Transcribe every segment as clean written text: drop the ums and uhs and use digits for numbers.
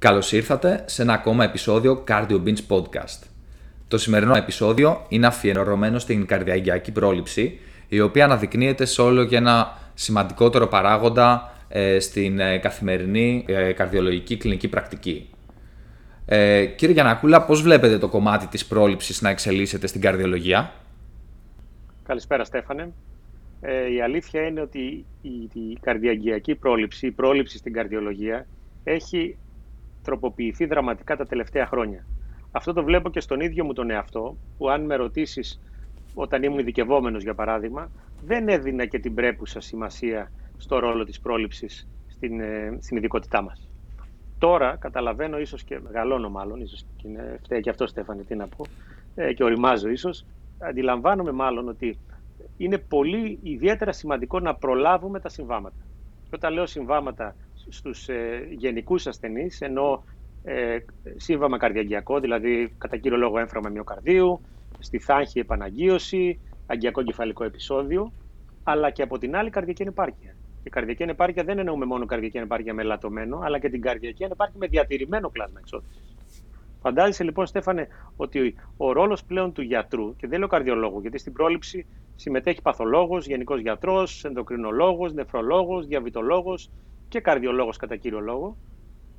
Καλώς ήρθατε σε ένα ακόμα επεισόδιο Cardio Beans Podcast. Το σημερινό επεισόδιο είναι αφιερωμένο στην καρδιαγγειακή πρόληψη, η οποία αναδεικνύεται σε όλο και ένα σημαντικότερο παράγοντα στην καθημερινή καρδιολογική κλινική πρακτική. Κύριε Γιαννακούλα, πώς βλέπετε το κομμάτι της πρόληψης να εξελίσσεται στην καρδιολογία? Καλησπέρα, Στέφανε. Η αλήθεια είναι ότι η καρδιαγγειακή πρόληψη, η πρόληψη στην καρδιολογία, έχει τροποποιηθεί δραματικά τα τελευταία χρόνια. Αυτό το βλέπω και στον ίδιο μου τον εαυτό, που αν με ρωτήσεις όταν ήμουν ειδικευόμενος, για παράδειγμα, δεν έδινα και την πρέπουσα σημασία στο ρόλο της πρόληψης στην ειδικότητά μας. Τώρα καταλαβαίνω, ίσως και μεγαλώνω μάλλον, ίσως και φταίει και αυτό, Στέφανε, τι να πω, και οριμάζω ίσως, αντιλαμβάνομαι μάλλον ότι είναι πολύ ιδιαίτερα σημαντικό να προλάβουμε τα συμβάματα. Και όταν λέω συμβάματα στους γενικούς ασθενείς, ενώ σύμβαμα καρδιαγγειακό, δηλαδή κατά κύριο λόγο έμφραμα μυοκαρδίου, στη θάγχη επαναγκίωση, αγκιακό κεφαλικό επεισόδιο, αλλά και από την άλλη καρδιακή ανεπάρκεια. Η καρδιακή ανεπάρκεια δεν εννοούμε μόνο καρδιακή ανεπάρκεια με ελαττωμένο, αλλά και την καρδιακή ανεπάρκεια με διατηρημένο πλάσμα εξόδησης. Φαντάζεσαι λοιπόν, Στέφανε, ότι ο ρόλος πλέον του γιατρού, και δεν λέω καρδιολόγου, γιατί στην πρόληψη συμμετέχει παθολόγος, γενικός γιατρός, ενδοκρινολόγος, νεφρολόγος, διαβητολόγος και καρδιολόγος κατά κύριο λόγο,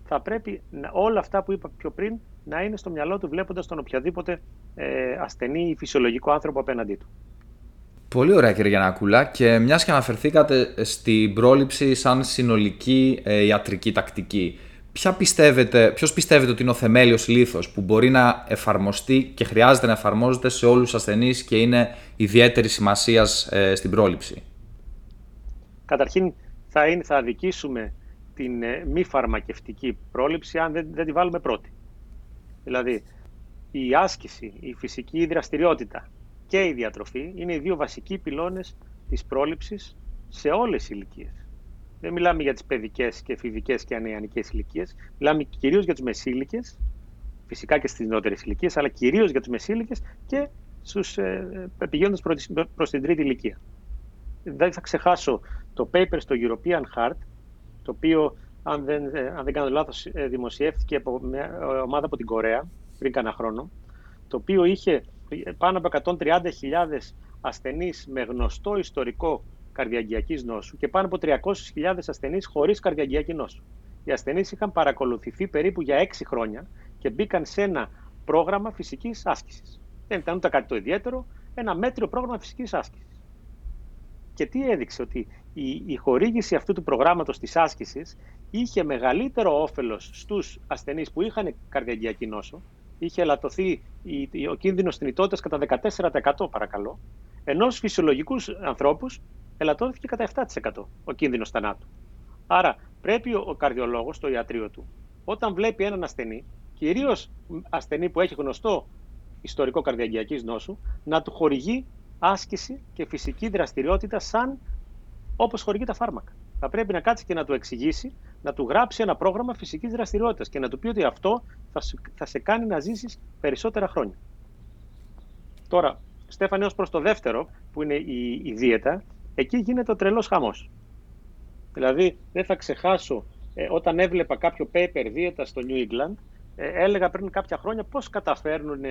θα πρέπει όλα αυτά που είπα πιο πριν να είναι στο μυαλό του βλέποντας τον οποιαδήποτε ασθενή ή φυσιολογικό άνθρωπο απέναντί του. Πολύ ωραία, κύριε Γιαννακούλα, και μιας και αναφερθήκατε στην πρόληψη σαν συνολική ιατρική τακτική, ποιος πιστεύετε ότι είναι ο θεμέλιος λίθος που μπορεί να εφαρμοστεί και χρειάζεται να εφαρμόζεται σε όλους τους ασθενείς και είναι ιδιαίτερη σημασίας στην πρόληψη? Καταρχήν θα αδικήσουμε την μη φαρμακευτική πρόληψη αν δεν τη βάλουμε πρώτη. Δηλαδή, η άσκηση, η φυσική δραστηριότητα και η διατροφή είναι οι δύο βασικοί πυλώνες της πρόληψης σε όλες τις ηλικίες. Δεν μιλάμε για τις παιδικές και εφηβικές και ανεανικές ηλικίες, μιλάμε κυρίως για τους μεσήλικες, φυσικά και στις νεότερες ηλικίες, αλλά κυρίως για τους μεσήλικες και στους πηγαίνοντας προς την τρίτη ηλικία. Δεν θα ξεχάσω το paper στο European Heart, το οποίο, αν δεν κάνω λάθος, δημοσιεύτηκε από μια ομάδα από την Κορέα πριν κάνα χρόνο, το οποίο είχε πάνω από 130.000 ασθενείς με γνωστό ιστορικό καρδιαγγειακής νόσου και πάνω από 300.000 ασθενείς χωρίς καρδιαγγειακή νόσου. Οι ασθενείς είχαν παρακολουθηθεί περίπου για 6 χρόνια και μπήκαν σε ένα πρόγραμμα φυσικής άσκησης. Δεν ήταν ούτε κάτι το ιδιαίτερο, ένα μέτριο πρόγραμμα φυσικής άσκησης. Και τι έδειξε? Ότι η χορήγηση αυτού του προγράμματος της άσκησης είχε μεγαλύτερο όφελος στους ασθενείς που είχαν καρδιαγγειακή νόσο, είχε ελαττωθεί ο κίνδυνος θνητότητας κατά 14%, παρακαλώ, ενώ στους φυσιολογικούς ανθρώπους ελαττώθηκε κατά 7% ο κίνδυνος θανάτου. Άρα πρέπει ο καρδιολόγος στο ιατρείο του, όταν βλέπει έναν ασθενή, κυρίως ασθενή που έχει γνωστό ιστορικό καρδιαγγειακής νόσου, να του χορηγεί άσκηση και φυσική δραστηριότητα σαν όπως χορηγεί τα φάρμακα. Θα πρέπει να κάτσει και να του εξηγήσει, να του γράψει ένα πρόγραμμα φυσικής δραστηριότητας και να του πει ότι αυτό θα σε κάνει να ζήσεις περισσότερα χρόνια. Τώρα, Στέφανε, ως προς το δεύτερο, που είναι η δίαιτα, εκεί γίνεται ο τρελός χαμός. Δηλαδή, δεν θα ξεχάσω, όταν έβλεπα κάποιο paper δίαιτα στο New England, έλεγα πριν κάποια χρόνια πώς καταφέρνουν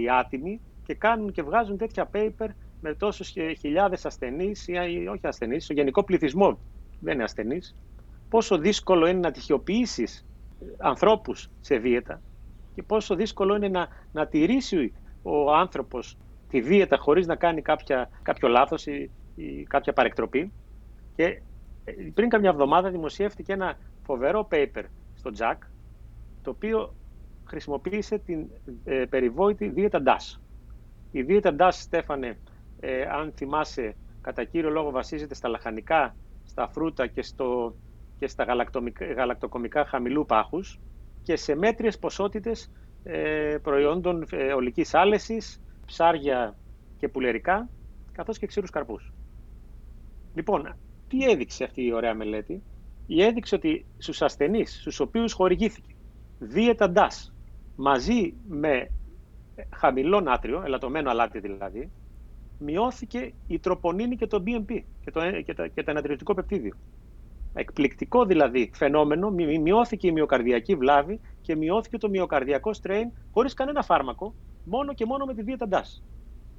οι άτιμοι και κάνουν και βγάζουν τέτοια paper με τόσους χιλιάδες ασθενείς ή όχι ασθενείς, στο γενικό πληθυσμό δεν είναι ασθενείς, πόσο δύσκολο είναι να τυχιοποιήσεις ανθρώπους σε δίαιτα και πόσο δύσκολο είναι να τηρήσει ο άνθρωπος τη δίαιτα χωρίς να κάνει κάποιο λάθος ή κάποια παρεκτροπή. Και πριν καμιά εβδομάδα δημοσιεύτηκε ένα φοβερό paper στο JACC, το οποίο χρησιμοποίησε την περιβόητη δίαιτα DASH. Η δίαιτα DASH, Στέφανε, αν θυμάσαι, κατά κύριο λόγο βασίζεται στα λαχανικά, στα φρούτα και στα γαλακτοκομικά χαμηλού πάχους και σε μέτριες ποσότητες προϊόντων ολικής άλεσης, ψάρια και πουλερικά, καθώς και ξηρούς καρπούς. Λοιπόν, τι έδειξε αυτή η ωραία μελέτη? Η έδειξε ότι στους ασθενείς, στους οποίους χορηγήθηκε δίαιτα DASH μαζί με χαμηλό νάτριο, ελαττωμένο αλάτι δηλαδή, μειώθηκε η τροπονίνη και το BNP και το ανατριωτικό πεπτίδιο. εκπληκτικό δηλαδή φαινόμενο, μειώθηκε η μυοκαρδιακή βλάβη και μειώθηκε το μυοκαρδιακό strain χωρίς κανένα φάρμακο, μόνο και μόνο με τη δίαιτα DASH.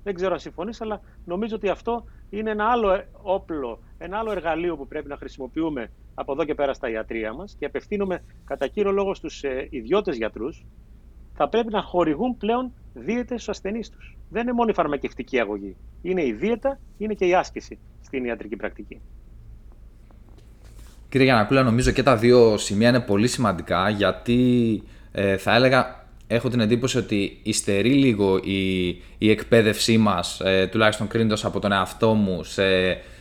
Δεν ξέρω αν συμφωνείς, αλλά νομίζω ότι αυτό είναι ένα άλλο όπλο, ένα άλλο εργαλείο που πρέπει να χρησιμοποιούμε από εδώ και πέρα στα ιατρεία μας, και απευθύνομαι κατά κύριο λόγο στους ιδιώτες γιατρούς. Θα πρέπει να χορηγούν πλέον δίαιτες στους ασθενείς τους. Δεν είναι μόνο η φαρμακευτική αγωγή. Είναι η δίαιτα, είναι και η άσκηση στην ιατρική πρακτική. Κύριε Γιαννακούλα, νομίζω και τα δύο σημεία είναι πολύ σημαντικά, γιατί θα έλεγα, έχω την εντύπωση ότι υστερεί λίγο η εκπαίδευσή μας, τουλάχιστον κρίνοντας από τον εαυτό μου,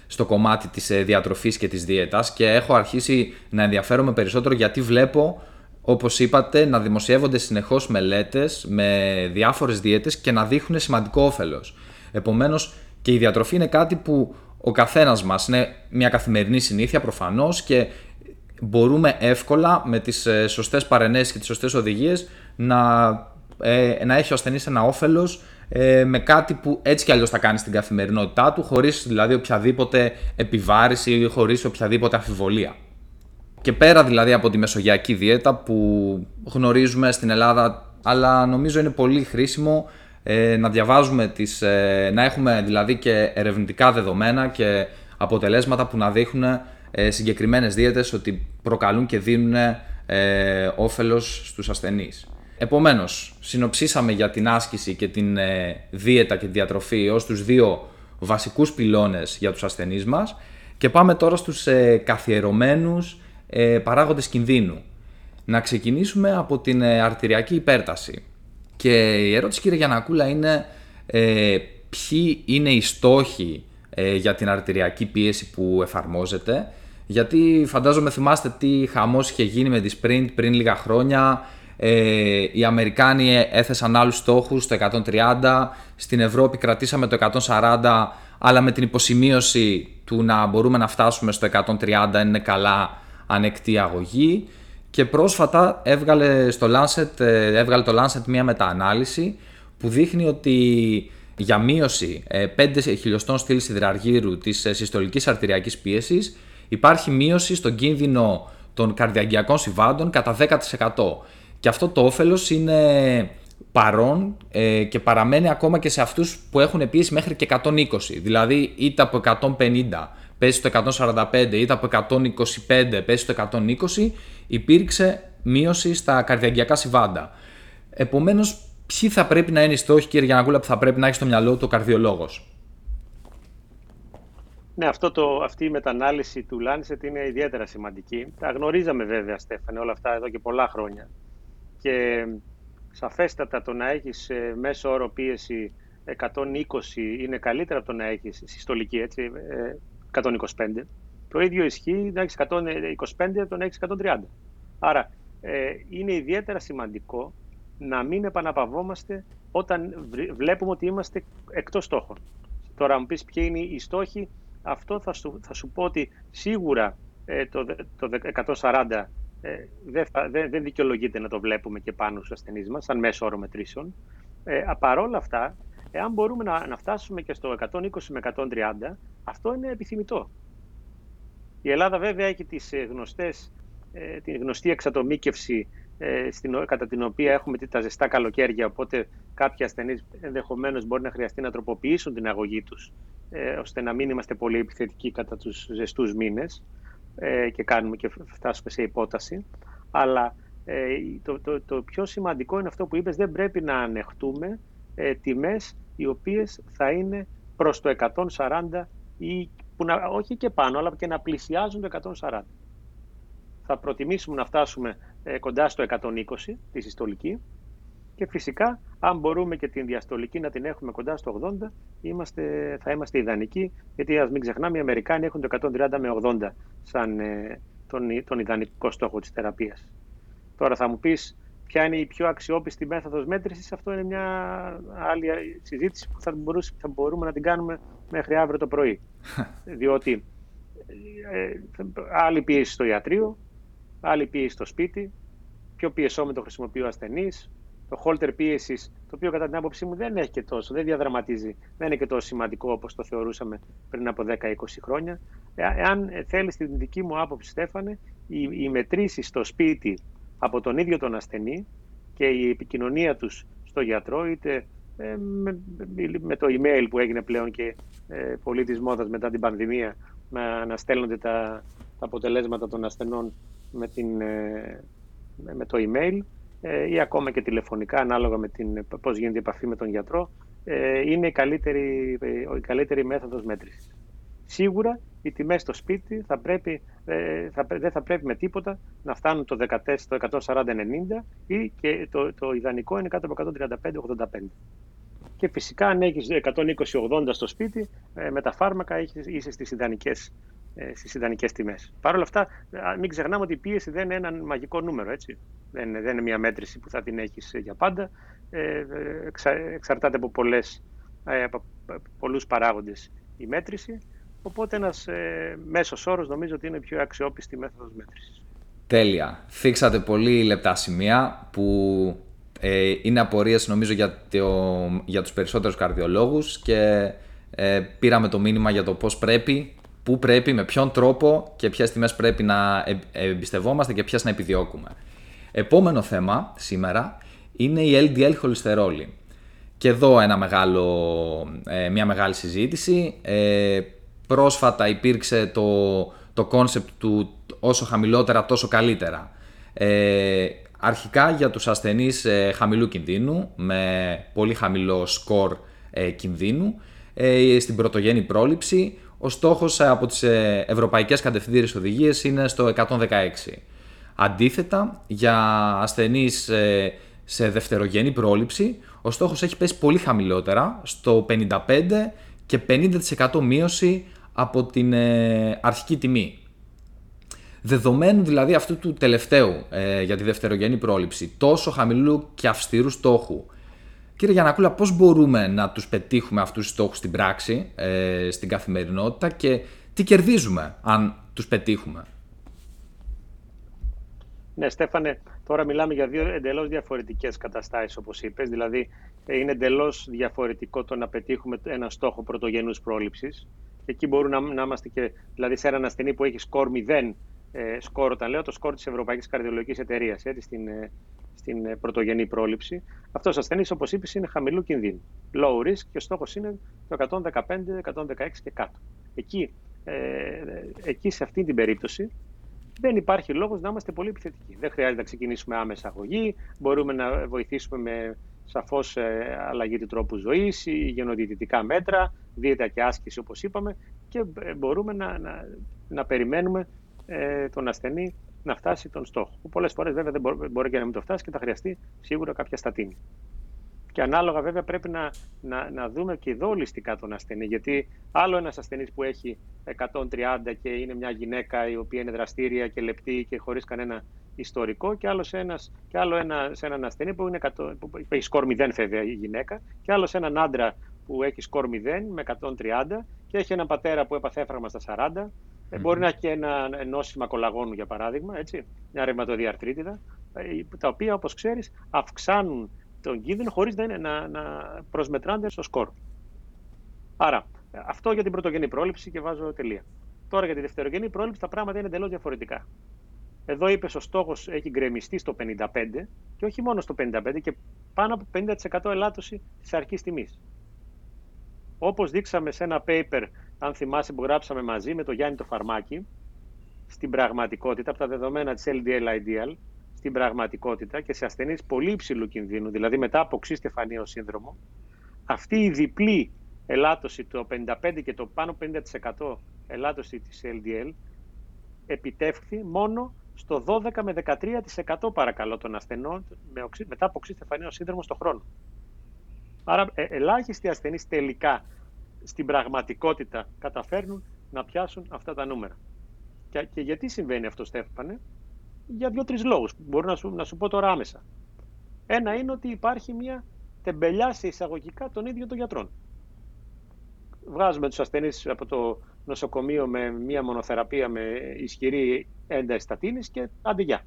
στο κομμάτι της διατροφής και της δίαιτας, και έχω αρχίσει να ενδιαφέρομαι περισσότερο, γιατί βλέπω, όπως είπατε, να δημοσιεύονται συνεχώς μελέτες με διάφορες δίαιτες και να δείχνουν σημαντικό όφελος. Επομένως, και η διατροφή είναι κάτι που ο καθένας μας, είναι μια καθημερινή συνήθεια προφανώς, και μπορούμε εύκολα με τις σωστές παρενέσεις και τις σωστές οδηγίες να έχει ο ασθενής ένα όφελος με κάτι που έτσι κι αλλιώς θα κάνει στην καθημερινότητά του, χωρίς δηλαδή οποιαδήποτε επιβάρηση ή χωρίς οποιαδήποτε αμφιβολία. Και πέρα δηλαδή από τη μεσογειακή δίαιτα που γνωρίζουμε στην Ελλάδα, αλλά νομίζω είναι πολύ χρήσιμο να διαβάζουμε να έχουμε δηλαδή και ερευνητικά δεδομένα και αποτελέσματα που να δείχνουν συγκεκριμένες δίαιτες ότι προκαλούν και δίνουν όφελος στους ασθενείς. Επομένως, συνοψίσαμε για την άσκηση και την δίαιτα και τη διατροφή ως τους δύο βασικούς πυλώνες για τους ασθενείς μας, και πάμε τώρα στους καθιερωμένους παράγοντες κινδύνου. Να ξεκινήσουμε από την αρτηριακή υπέρταση. Και η ερώτηση, κύριε Γιαννακούλα, είναι ποιοι είναι οι στόχοι για την αρτηριακή πίεση που εφαρμόζεται, γιατί φαντάζομαι θυμάστε τι χαμός είχε γίνει με τη SPRINT πριν λίγα χρόνια. Οι Αμερικάνοι έθεσαν άλλους στόχους, το 130, στην Ευρώπη κρατήσαμε το 140, αλλά με την υποσημείωση του να μπορούμε να φτάσουμε στο 130 είναι καλά ανεκτή αγωγή. Και πρόσφατα έβγαλε το Lancet μια μεταανάλυση που δείχνει ότι για μείωση 5 χιλιοστών στήλης υδραργύρου της συστολικής αρτηριακής πίεσης υπάρχει μείωση στον κίνδυνο των καρδιαγγειακών συμβάντων κατά 10%. Και αυτό το όφελος είναι παρόν και παραμένει ακόμα και σε αυτούς που έχουν πίεση μέχρι και 120. Δηλαδή είτε από 150 πέσει στο 145 είτε από 125 πέσει στο 120, υπήρξε μείωση στα καρδιαγγειακά συμβάντα. Επομένως, ποιοι θα πρέπει να είναι οι στόχοι, κύριε Γιαννακούλα, που θα πρέπει να έχει στο μυαλό του ο καρδιολόγος? Ναι, αυτή η μετανάλυση του Lancet είναι ιδιαίτερα σημαντική. Τα γνωρίζαμε βέβαια, Στέφανε, όλα αυτά εδώ και πολλά χρόνια. Και σαφέστατα το να έχεις μέσο όρο πίεση 120 είναι καλύτερα από το να έχεις συστολική, έτσι, 125. Το ίδιο ισχύει να έχεις 125 από το να έχεις 130. Άρα είναι ιδιαίτερα σημαντικό να μην επαναπαυόμαστε όταν βλέπουμε ότι είμαστε εκτός στόχων. Τώρα μου πεις ποιοι είναι οι στόχοι. Αυτό θα σου πω ότι σίγουρα το 140 δεν δικαιολογείται να το βλέπουμε και πάνω στους ασθενείς μας, σαν μέσο όρο μετρήσεων. Παρόλα αυτά, εάν μπορούμε να φτάσουμε και στο 120 με 130, αυτό είναι επιθυμητό. Η Ελλάδα βέβαια έχει την γνωστή εξατομίκευση κατά την οποία έχουμε τα ζεστά καλοκαίρια, οπότε κάποιοι ασθενείς ενδεχομένως μπορεί να χρειαστεί να τροποποιήσουν την αγωγή τους, ώστε να μην είμαστε πολύ επιθετικοί κατά τους ζεστούς μήνες και κάνουμε και φτάσουμε σε υπόταση. Αλλά το πιο σημαντικό είναι αυτό που είπες, δεν πρέπει να ανεχτούμε τιμές οι οποίες θα είναι προς το 140 ή όχι και πάνω, αλλά και να πλησιάζουν το 140. Θα προτιμήσουμε να φτάσουμε κοντά στο 120 τη συστολική, και φυσικά αν μπορούμε και την διαστολική να την έχουμε κοντά στο 80, θα είμαστε ιδανικοί, γιατί ας μην ξεχνάμε, οι Αμερικάνοι έχουν το 130 με 80 σαν τον ιδανικό στόχο της θεραπείας. Τώρα θα μου πεις ποια είναι η πιο αξιόπιστη μέθοδος μέτρησης. Αυτό είναι μια άλλη συζήτηση που θα μπορούμε να την κάνουμε μέχρι αύριο το πρωί. Διότι άλλη πίεση στο ιατρείο, άλλη πίεση στο σπίτι, πιο πιεσόμετρο χρησιμοποιεί ο ασθενής, το Holter πίεσης, το οποίο κατά την άποψή μου δεν έχει και τόσο, δεν διαδραματίζει, δεν είναι και τόσο σημαντικό όπως το θεωρούσαμε πριν από 10-20 χρόνια. Εάν θέλεις την δική μου άποψη, Στέφανε, οι μετρήσεις στο σπίτι από τον ίδιο τον ασθενή και η επικοινωνία τους στο γιατρό, είτε με το email που έγινε πλέον και πολύ της μόδας μετά την πανδημία, να στέλνονται τα αποτελέσματα των ασθενών με το email ή ακόμα και τηλεφωνικά, ανάλογα με πώς γίνεται η επαφή με τον γιατρό, είναι η καλύτερη μέθοδος μέτρησης. Σίγουρα οι τιμές στο σπίτι δεν θα πρέπει με τίποτα να φτάνουν το 140-90 ή και το ιδανικό είναι κάτω από 135-85. Και φυσικά αν έχεις 120-80 στο σπίτι, με τα φάρμακα είσαι στις ιδανικές τιμές. Παρ' όλα αυτά, μην ξεχνάμε ότι η πίεση δεν είναι ένα μαγικό νούμερο, έτσι. Δεν είναι μια μέτρηση που θα την έχεις για πάντα. Εξαρτάται από πολλούς παράγοντες η μέτρηση. Οπότε ένας μέσος όρος νομίζω ότι είναι πιο αξιόπιστη μέθοδος μέτρησης. Τέλεια. Θίξατε πολύ λεπτά σημεία που είναι απορίες νομίζω για τους περισσότερους καρδιολόγους και πήραμε το μήνυμα για το πώς πρέπει, πού πρέπει, με ποιον τρόπο και ποιες τιμές πρέπει να εμπιστευόμαστε και ποιες να επιδιώκουμε. Επόμενο θέμα σήμερα είναι η LDL χολυστερόλη. Και εδώ μια μεγάλη συζήτηση. Πρόσφατα υπήρξε το κόνσεπτ του όσο χαμηλότερα τόσο καλύτερα. Αρχικά για τους ασθενείς χαμηλού κινδύνου, με πολύ χαμηλό σκορ κινδύνου, στην πρωτογενή πρόληψη. Ο στόχος από τις ευρωπαϊκές κατευθυντήριες οδηγίες είναι στο 116. Αντίθετα, για ασθενείς σε δευτερογενή πρόληψη, ο στόχος έχει πέσει πολύ χαμηλότερα, στο 55 και 50% μείωση από την αρχική τιμή. Δεδομένου δηλαδή αυτού του τελευταίου για τη δευτερογενή πρόληψη, τόσο χαμηλού και αυστηρού στόχου, κύριε Γιαννακούλα, πώς μπορούμε να τους πετύχουμε αυτούς τους στόχους στην πράξη, στην καθημερινότητα και τι κερδίζουμε αν τους πετύχουμε? Ναι, Στέφανε, τώρα μιλάμε για δύο εντελώς διαφορετικές καταστάσεις, όπως είπες. Δηλαδή, είναι εντελώς διαφορετικό το να πετύχουμε ένα στόχο πρωτογενούς πρόληψης. Εκεί μπορούμε να είμαστε και, δηλαδή, σε έναν ασθενή που έχει σκορ 0, σκορ, όταν λέω το σκορ της Ευρωπαϊκής Καρδιολογικής Εταιρείας, στην πρωτογενή πρόληψη. Αυτός ο ασθενής, όπως είπες, είναι χαμηλού κινδύνου. Low risk και ο στόχος είναι το 115, 116 και κάτω. Εκεί σε αυτή την περίπτωση, δεν υπάρχει λόγος να είμαστε πολύ επιθετικοί. Δεν χρειάζεται να ξεκινήσουμε άμεσα αγωγή. Μπορούμε να βοηθήσουμε με σαφώς αλλαγή του τρόπου ζωής, γενοδιαιτητικά μέτρα, δίαιτα και άσκηση όπως είπαμε, και μπορούμε να περιμένουμε τον ασθενή να φτάσει τον στόχο. Πολλές φορές βέβαια δεν μπορεί και να μην το φτάσει και θα χρειαστεί σίγουρα κάποια στατίνη. Και ανάλογα βέβαια πρέπει να δούμε και εδώ ολιστικά τον ασθενή, γιατί άλλο ένας ασθενής που έχει 130 και είναι μια γυναίκα η οποία είναι δραστήρια και λεπτή και χωρίς κανένα ιστορικό, και σε έναν ασθενή που έχει σκορ 0 βέβαια η γυναίκα, και άλλο σε έναν άντρα που έχει σκορ 0 με 130 και έχει έναν πατέρα που έπαθε έφραγμα στα 40, μπορεί να έχει και ένα νόσημα κολαγόνου για παράδειγμα, έτσι, μια ρευματοδιαρτρίτιδα, τα οποία όπως ξέρεις αυξάνουν τον κίνδυνο χωρίς να προσμετράνται στο σκορ. Άρα, αυτό για την πρωτογενή πρόληψη και βάζω τελεία. Τώρα για τη δευτερογενή πρόληψη τα πράγματα είναι εντελώς διαφορετικά. Εδώ είπες ο στόχος έχει γκρεμιστεί στο 55 και όχι μόνο στο 55 και πάνω από 50% ελάττωση της αρχικής τιμής. Όπως δείξαμε σε ένα paper, αν θυμάσαι που γράψαμε μαζί με τον Γιάννη το Φαρμάκη, στην πραγματικότητα, από τα δεδομένα της LDL-IDL, στην πραγματικότητα και σε ασθενείς πολύ υψηλού κινδύνου, δηλαδή μετά από οξύ-στεφανείο σύνδρομο, αυτή η διπλή ελάττωση, το 55% και το πάνω 50% ελάττωση της LDL, επιτεύχθη μόνο στο 12 με 13% παρακαλώ των ασθενών μετά από οξύ-στεφανείο σύνδρομο στο χρόνο. Άρα ελάχιστοι ασθενείς τελικά στην πραγματικότητα καταφέρνουν να πιάσουν αυτά τα νούμερα. Και γιατί συμβαίνει αυτό, Στέφανε? Για 2-3 λόγους που μπορώ να σου πω τώρα άμεσα. Ένα είναι ότι υπάρχει μια τεμπελιά σε εισαγωγικά των ίδιων των γιατρών. Βγάζουμε τους ασθενείς από το νοσοκομείο με μια μονοθεραπεία με ισχυρή ένταση στατίνης και αντιγιά.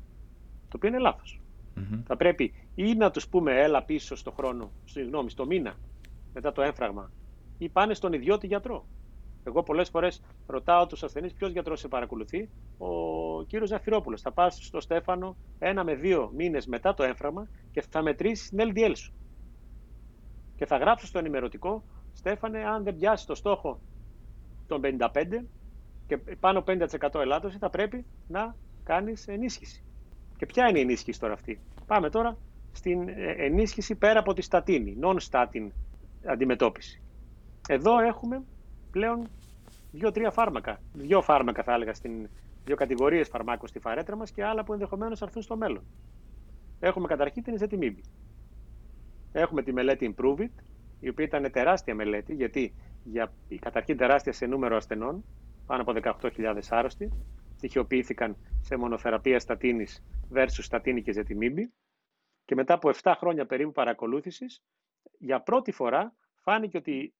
Το οποίο είναι λάθος. Mm-hmm. Θα πρέπει ή να τους πούμε έλα πίσω στο χρόνο, συγγνώμη, στο μήνα, μετά το έμφραγμα, ή πάνε στον ιδιώτη γιατρό. Εγώ πολλές φορές ρωτάω τους ασθενείς ποιος γιατρός σε παρακολουθεί. Ο κύριος Ζαφυρόπουλος. Θα πας στο Στέφανο 1 με 2 μήνες μετά το έμφραγμα και θα μετρήσεις την LDL σου. Και θα γράψω στον ημερωτικό, Στέφανε, αν δεν πιάσει το στόχο των 55 και πάνω 50% ελάττωση, θα πρέπει να κάνεις ενίσχυση. Και ποια είναι η ενίσχυση τώρα αυτή? Πάμε τώρα στην ενίσχυση πέρα από τη στατίνη, non-statin αντιμετώπιση. Εδώ έχουμε πλέον 2-3 φάρμακα. 2 φάρμακα θα έλεγα, 2 κατηγορίες φαρμάκων στη φαρέτρα μας και άλλα που ενδεχομένως έρθουν στο μέλλον. Έχουμε καταρχήν την ιζετιμίβη. Έχουμε τη μελέτη IMPROVE-IT, η οποία ήταν τεράστια μελέτη, γιατί καταρχήν τεράστια σε νούμερο ασθενών, πάνω από 18.000 άρρωστοι, στοιχειοποιήθηκαν σε μονοθεραπεία στατίνης versus στατίνη και ζετιμίμπι. Και μετά από 7 χρόνια περίπου παρακολούθησης, για πρώτη φορά φάνηκε ότι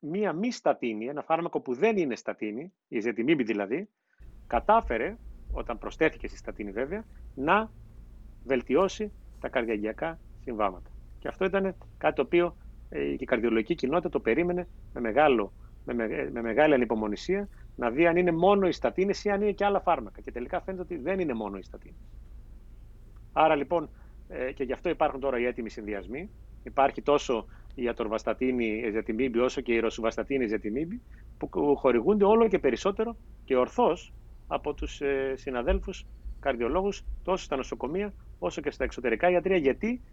μία μη στατίνη, ένα φάρμακο που δεν είναι στατίνη, η ζετιμίμπι δηλαδή, κατάφερε, όταν προσθέθηκε στη στατίνη βέβαια, να βελτιώσει τα καρδιαγγειακά συμβάματα. Και αυτό ήταν κάτι το οποίο η καρδιολογική κοινότητα το περίμενε με μεγάλη ανυπομονησία, να δει αν είναι μόνο οι στατίνες ή αν είναι και άλλα φάρμακα. Και τελικά φαίνεται ότι δεν είναι μόνο οι στατίνες. Άρα λοιπόν, και γι' αυτό υπάρχουν τώρα οι έτοιμοι συνδυασμοί. Υπάρχει τόσο η ατορβαστατίνη εζετιμίμπη όσο και η ροσουβαστατίνη εζετιμίμπη, που χορηγούνται όλο και περισσότερο και ορθώς από τους συναδέλφους καρδιολόγους, τόσο στα νοσοκομεία όσο και στα εξωτερικά ιατρία.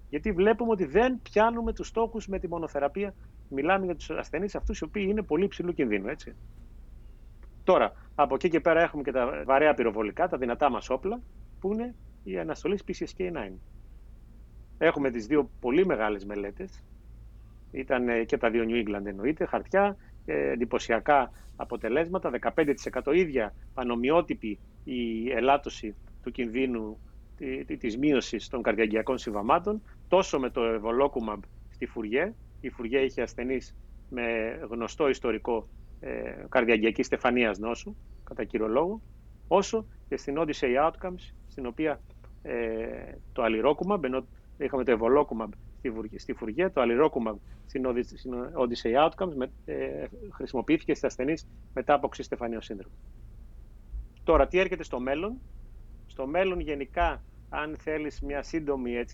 Γιατί βλέπουμε ότι δεν πιάνουμε τους στόχους με τη μονοθεραπεία. Μιλάμε για τους ασθενείς αυτούς οι οποίοι είναι πολύ υψηλού κινδύνου, έτσι. Τώρα, από εκεί και πέρα έχουμε και τα βαρέα πυροβολικά, τα δυνατά μας όπλα, που είναι οι αναστολές PCSK9. Έχουμε τις 2 πολύ μεγάλες μελέτες, ήταν και τα 2 New England εννοείται, χαρτιά, εντυπωσιακά αποτελέσματα, 15% ίδια πανομοιότυπη η ελάττωση του κινδύνου της μείωσης των καρδιαγγειακών συμβαμάτων, τόσο με το Evolocumab στη Fourier. Η Fourier είχε ασθενείς με γνωστό ιστορικό καρδιαγγειακής στεφανίας νόσου, κατά κύριο λόγο, όσο και στην Odyssey Outcomes, στην οποία το Alirocumab, ενώ είχαμε το Evolocumab στη Fourier, το Alirocumab στην Odyssey Outcomes χρησιμοποιήθηκε στις ασθενείς μετά από οξύ στεφανίου σύνδρομο. Τώρα, τι έρχεται στο μέλλον? Στο μέλλον γενικά, αν θέλεις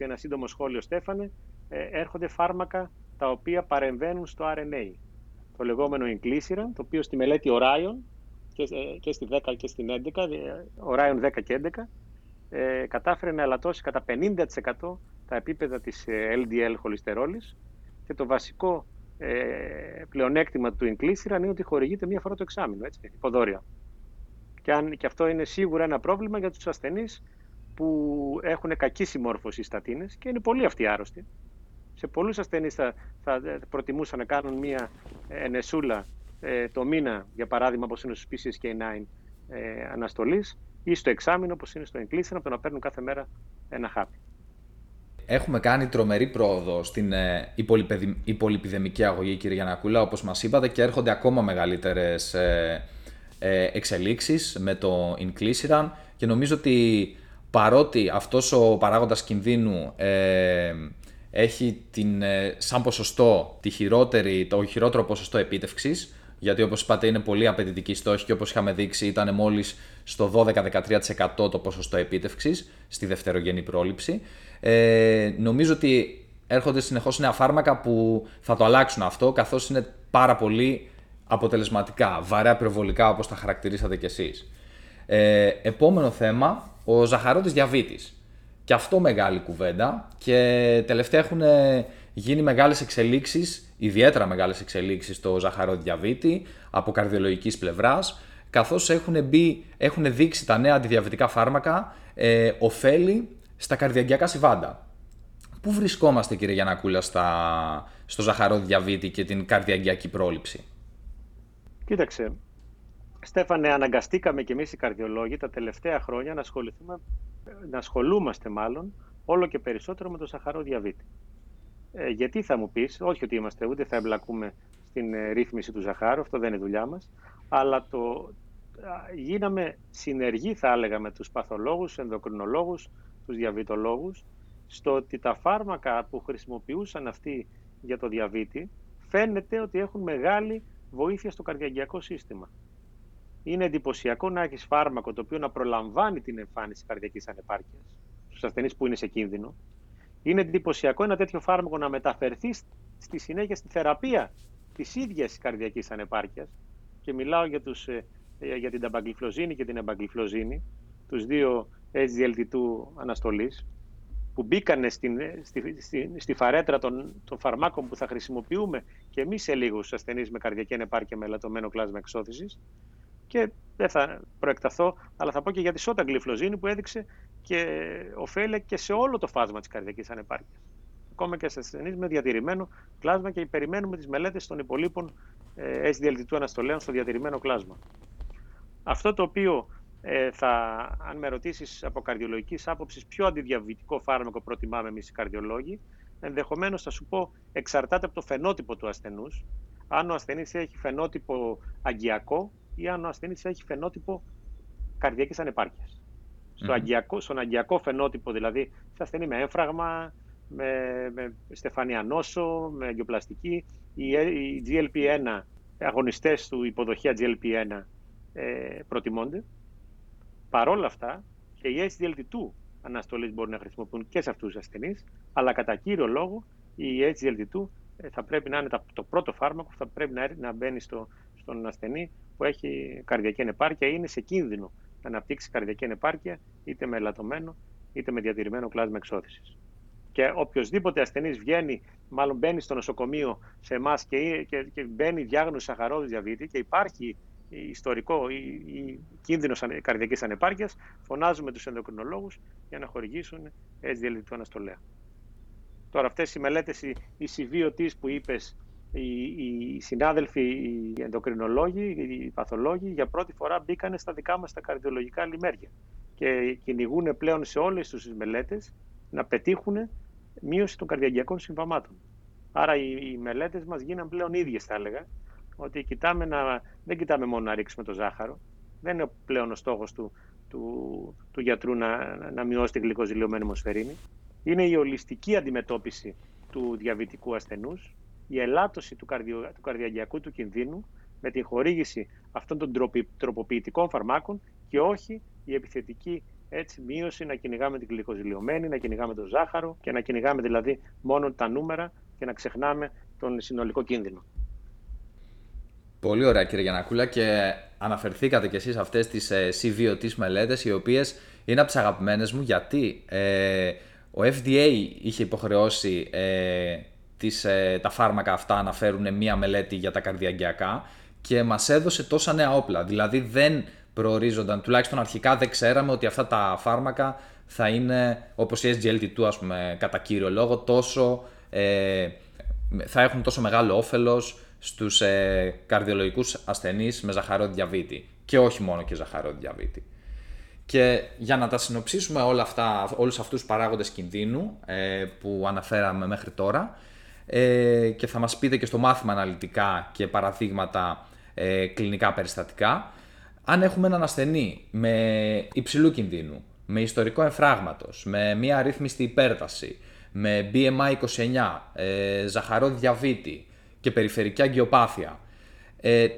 ένα σύντομο σχόλιο, Στέφανε, έρχονται φάρμακα τα οποία παρεμβαίνουν στο RNA. Το λεγόμενο Inclisiran, το οποίο στη μελέτη Orion και στη 10 και στην 11, Orion 10 και 11, κατάφερε να ελαττώσει κατά 50% τα επίπεδα της LDL χολυστερόλης, και το βασικό πλεονέκτημα του Inclisiran είναι ότι χορηγείται μία φορά το εξάμηνο, έτσι, υποδόρια. Και αυτό είναι σίγουρα ένα πρόβλημα για τους ασθενείς που έχουν κακή συμμόρφωση στατίνες, και είναι πολλοί αυτοί άρρωστοι. Σε πολλούς ασθενείς θα προτιμούσαν να κάνουν μία ενεσούλα το μήνα, για παράδειγμα, όπως είναι στους PCSK9 αναστολής, ή στο εξάμηνο, όπως είναι στο Inclisiran, από το να παίρνουν κάθε μέρα ένα χάπι. Έχουμε κάνει τρομερή πρόοδο στην υπολιπιδαιμική αγωγή, κύριε Γιαννακούλα, όπως μας είπατε, και έρχονται ακόμα μεγαλύτερες εξελίξεις με το Inclisiran, και νομίζω ότι παρότι αυτός ο παράγοντας κινδύνου έχει σαν ποσοστό το χειρότερο ποσοστό επίτευξης, γιατί όπως είπατε είναι πολύ απαιτητική στόχη, και όπως είχαμε δείξει ήταν μόλις στο 12-13% το ποσοστό επίτευξης στη δευτερογενή πρόληψη, νομίζω ότι έρχονται συνεχώς νέα φάρμακα που θα το αλλάξουν αυτό, καθώς είναι πάρα πολύ αποτελεσματικά, βαρέα πυροβολικά, όπως τα χαρακτηρίσατε κι εσείς. Επόμενο θέμα, ο ζαχαρώδης διαβήτης. Και αυτό μεγάλη κουβέντα, και τελευταία έχουν γίνει μεγάλες εξελίξεις, ιδιαίτερα μεγάλες εξελίξεις στο ζαχαρώδη διαβήτη από καρδιολογικής πλευράς, καθώς έχουν δείξει τα νέα αντιδιαβητικά φάρμακα ωφέλη στα καρδιαγγειακά συμβάντα. Πού βρισκόμαστε, κύριε Γιαννακούλα, στο ζαχαρώδη διαβήτη και την καρδιαγγειακή πρόληψη? Κοίταξε, Στέφανε, αναγκαστήκαμε κι εμείς οι καρδιολόγοι τα τελευταία χρόνια να ασχολούμαστε μάλλον όλο και περισσότερο με το ζαχαροδιαβήτη. Γιατί θα μου πεις, όχι ότι είμαστε ούτε θα εμπλακούμε στην ρύθμιση του ζαχάρου, αυτό δεν είναι δουλειά μας, αλλά γίναμε συνεργοί, θα έλεγα, με τους παθολόγους, ενδοκρινολόγους, τους διαβητολόγους, στο ότι τα φάρμακα που χρησιμοποιούσαν αυτοί για το διαβήτη φαίνεται ότι έχουν μεγάλη βοήθεια στο καρδιαγγειακό σύστημα. Είναι εντυπωσιακό να έχεις φάρμακο το οποίο να προλαμβάνει την εμφάνιση καρδιακής ανεπάρκειας στους ασθενείς που είναι σε κίνδυνο. Είναι εντυπωσιακό ένα τέτοιο φάρμακο να μεταφερθεί στη συνέχεια στη θεραπεία της ίδιας καρδιακής ανεπάρκειας. Και μιλάω για την ταμπαγκλιφλοζίνη και την εμπαγκλιφλοζίνη, τους δύο SGLT2 αναστολής, που μπήκανε στη φαρέτρα των φαρμάκων που θα χρησιμοποιούμε και εμείς σε λίγους ασθενείς με καρδιακή ανεπάρκεια με ελαττωμένο κλάσμα εξώθησης. Και δεν θα προεκταθώ, αλλά θα πω και για τη σόταγκλιφλοζίνη που έδειξε και ωφέλεια και σε όλο το φάσμα της καρδιακής ανεπάρκειας. Ακόμα και σε ασθενείς με διατηρημένο κλάσμα, και περιμένουμε τις μελέτες των υπολείπων SGLT2 αναστολέων στο διατηρημένο κλάσμα. Αυτό το οποίο αν με ρωτήσεις από καρδιολογικής άποψης ποιο αντιδιαβητικό φάρμακο προτιμάμε εμείς οι καρδιολόγοι, ενδεχομένως θα σου πω εξαρτάται από το φαινότυπο του ασθενούς. Αν ο ασθενής έχει φαινότυπο αγκιακό ή αν ο ασθενής έχει φαινότυπο καρδιακής ανεπάρκειας. Στον αγκιακό φαινότυπο, δηλαδή σε ασθενή με έμφραγμα, με στεφανία νόσο, με αγγιοπλαστική, οι GLP1, αγωνιστές του υποδοχεία GLP1 προτιμώνται. Παρόλα αυτά και οι SGLT2 αναστολής μπορούν να χρησιμοποιούν και σε αυτούς τους ασθενείς, αλλά κατά κύριο λόγο οι SGLT2 θα πρέπει να είναι το πρώτο φάρμακο που θα πρέπει να μπαίνει στον ασθενή που έχει καρδιακή ανεπάρκεια ή είναι σε κίνδυνο να αναπτύξει καρδιακή ανεπάρκεια, είτε με ελαττωμένο είτε με διατηρημένο κλάσμα εξώθησης. Και οποιοδήποτε ασθενής μπαίνει στο νοσοκομείο σε εμάς και μπαίνει διάγνωση σαχαρόδους διαβήτη και υπάρχει ιστορικό ή κίνδυνος καρδιακής ανεπάρκειας, φωνάζουμε τους ενδοκρινολόγους για να χορηγήσουν SGLT2 αναστολέα. Τώρα αυτές οι μελέτες, οι CVOT που είπες, οι συνάδελφοι, οι ενδοκρινολόγοι, οι παθολόγοι για πρώτη φορά μπήκανε στα δικά μας τα καρδιολογικά λιμέρια και κυνηγούν πλέον σε όλες τις μελέτες να πετύχουν μείωση των καρδιαγγειακών συμβαμάτων. Άρα οι μελέτες μας γίναν πλέον ίδιες, θα έλεγα, ότι δεν κοιτάμε μόνο να ρίξουμε το ζάχαρο. Δεν είναι πλέον ο στόχος του γιατρού να μειώσει τη γλυκοζηλιωμένη αιμοσφαιρίνη. Είναι η ολιστική αντιμετώπιση του διαβητικού ασθενούς, η ελάττωση του καρδιαγγειακού του κινδύνου με την χορήγηση αυτών των τροποποιητικών φαρμάκων και όχι η επιθετική μείωση, να κυνηγάμε την γλυκοζηλιωμένη, να κυνηγάμε το ζάχαρο και να κυνηγάμε δηλαδή μόνο τα νούμερα και να ξεχνάμε τον συνολικό κίνδυνο. Πολύ ωραία, κύριε Γιαννακούλα, και αναφερθήκατε κι εσείς αυτές τις CVOT μελέτες, οι οποίες είναι από τις αγαπημένες μου, γιατί ο FDA είχε υποχρεώσει τα φάρμακα αυτά να φέρουν μία μελέτη για τα καρδιαγγειακά και μας έδωσε τόσα νέα όπλα. Δηλαδή δεν προορίζονταν, τουλάχιστον αρχικά δεν ξέραμε ότι αυτά τα φάρμακα θα είναι, όπως η SGLT2 ας πούμε, κατά κύριο λόγο, θα έχουν τόσο μεγάλο όφελος στους καρδιολογικούς ασθενείς με ζαχαρόδι διαβήτη και όχι μόνο και ζαχαρόδι διαβήτη. Και για να τα συνοψίσουμε όλους αυτούς τους παράγοντες κινδύνου που αναφέραμε μέχρι τώρα και θα μας πείτε και στο μάθημα αναλυτικά και παραδείγματα κλινικά περιστατικά, αν έχουμε έναν ασθενή με υψηλού κινδύνου, με ιστορικό εμφράγματος, με μία αρρύθμιστη υπέρταση, με BMI 29, ζαχαρόδι διαβήτη και περιφερική αγγιοπάθεια,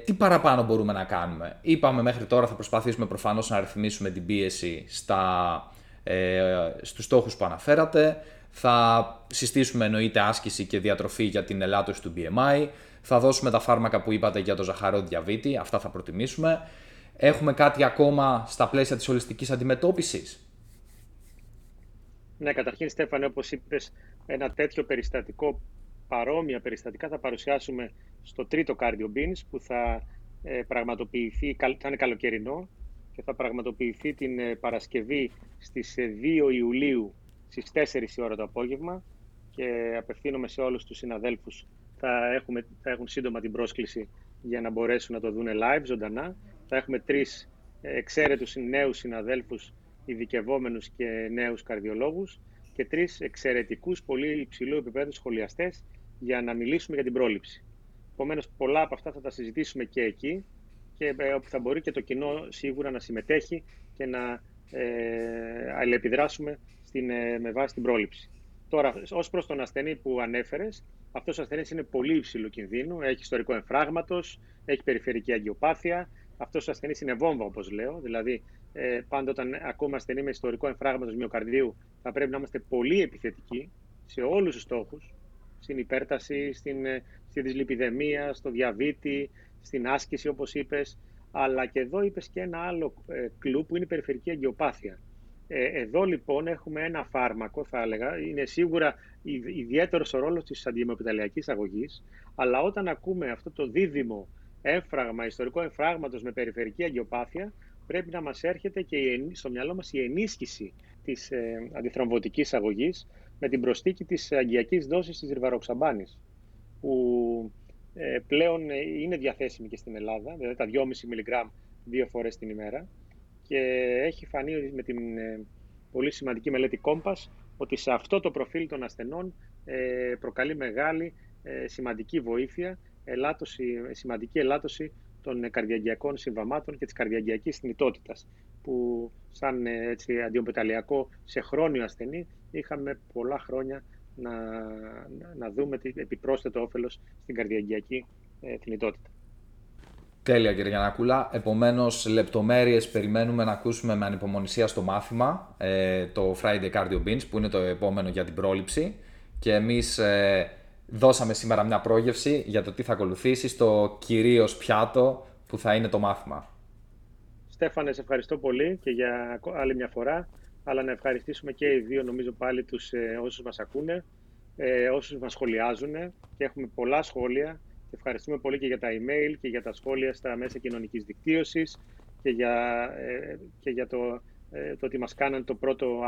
τι παραπάνω μπορούμε να κάνουμε? Είπαμε μέχρι τώρα θα προσπαθήσουμε προφανώς να ρυθμίσουμε την πίεση στους στόχους που αναφέρατε, θα συστήσουμε εννοείται άσκηση και διατροφή για την ελάττωση του BMI, θα δώσουμε τα φάρμακα που είπατε για το ζαχαρόδι διαβήτη, αυτά θα προτιμήσουμε. Έχουμε κάτι ακόμα στα πλαίσια της ολιστικής αντιμετώπισης? Ναι, καταρχήν Στέφανε, όπως είπες, ένα τέτοιο περιστατικό, παρόμοια περιστατικά θα παρουσιάσουμε στο τρίτο Cardio Beans που θα πραγματοποιηθεί, θα είναι καλοκαιρινό και θα πραγματοποιηθεί την Παρασκευή στις 2 Ιουλίου στις 4 η ώρα το απόγευμα και απευθύνομαι σε όλους τους συναδέλφους. Θα έχουν σύντομα την πρόσκληση για να μπορέσουν να το δουν live, ζωντανά. Θα έχουμε 3 εξαίρετους νέους συναδέλφους, ειδικευόμενους και νέους καρδιολόγους, και 3 εξαιρετικούς, πολύ υψηλού επίπεδου σχολιαστές για να μιλήσουμε για την πρόληψη. Επομένως, πολλά από αυτά θα τα συζητήσουμε και εκεί, και όπου θα μπορεί και το κοινό σίγουρα να συμμετέχει και να αλληλεπιδράσουμε με βάση την πρόληψη. Τώρα, ως προς τον ασθενή που ανέφερες, αυτός ο ασθενής είναι πολύ υψηλού κινδύνου, έχει ιστορικό εμφράγματος, έχει περιφερική αγγιοπάθεια. Αυτός ο ασθενής είναι βόμβα, όπως λέω. Δηλαδή, πάντα όταν ακούμε ασθενή με ιστορικό εμφράγματος μυοκαρδίου, θα πρέπει να είμαστε πολύ επιθετικοί σε όλους τους στόχους, στην υπέρταση, στη δυσλιπιδαιμία, στο διαβήτη, στην άσκηση, όπως είπες. Αλλά και εδώ είπες και ένα άλλο κλου που είναι η περιφερική αγγιοπάθεια. Εδώ λοιπόν έχουμε ένα φάρμακο, θα έλεγα, είναι σίγουρα ιδιαίτερος ο ρόλος της αντιμεταλλιακής αγωγής, αλλά όταν ακούμε αυτό το δίδυμο έμφραγμα, ιστορικό εμφράγματος με περιφερική αγγιοπάθεια, πρέπει να μας έρχεται και στο μυαλό μας η ενίσχυση της αντιθρομβωτικής αγωγής με την προσθήκη της αγγειακής δόσης της ριβαροξαμπάνης, που πλέον είναι διαθέσιμη και στην Ελλάδα, δηλαδή τα 2,5 mg 2 φορές την ημέρα. Και έχει φανεί με την πολύ σημαντική μελέτη COMPAS ότι σε αυτό το προφίλ των ασθενών προκαλεί μεγάλη σημαντική βοήθεια, σημαντική ελάττωση των καρδιαγγειακών συμβαμάτων και της καρδιαγγειακής θνητότητας, που σαν αντιομεταλλιακό σε χρόνιο ασθενή είχαμε πολλά χρόνια να δούμε επιπρόσθετο όφελος στην καρδιαγγειακή θνητότητα. Τέλεια, κύριε Γιαννακούλα. Επομένως, λεπτομέρειες περιμένουμε να ακούσουμε με ανυπομονησία στο μάθημα, το Friday Cardio Beans, που είναι το επόμενο για την πρόληψη. Και εμείς δώσαμε σήμερα μια πρόγευση για το τι θα ακολουθήσει στο κυρίως πιάτο που θα είναι το μάθημα. Στέφανε, σε ευχαριστώ πολύ και για άλλη μια φορά, αλλά να ευχαριστήσουμε και οι δύο, νομίζω πάλι, τους όσους μας ακούνε, όσους μας σχολιάζουν, και έχουμε πολλά σχόλια. Ευχαριστούμε πολύ και για τα email και για τα σχόλια στα μέσα κοινωνικής δικτύωσης και για το ότι μας κάνανε το πρώτο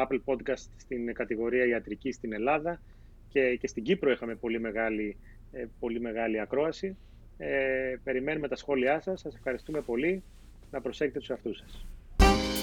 Apple Podcast στην κατηγορία ιατρική στην Ελλάδα, και στην Κύπρο είχαμε πολύ μεγάλη ακρόαση. Περιμένουμε τα σχόλιά σας. Σας ευχαριστούμε πολύ. Να προσέχετε τους εαυτούς σας.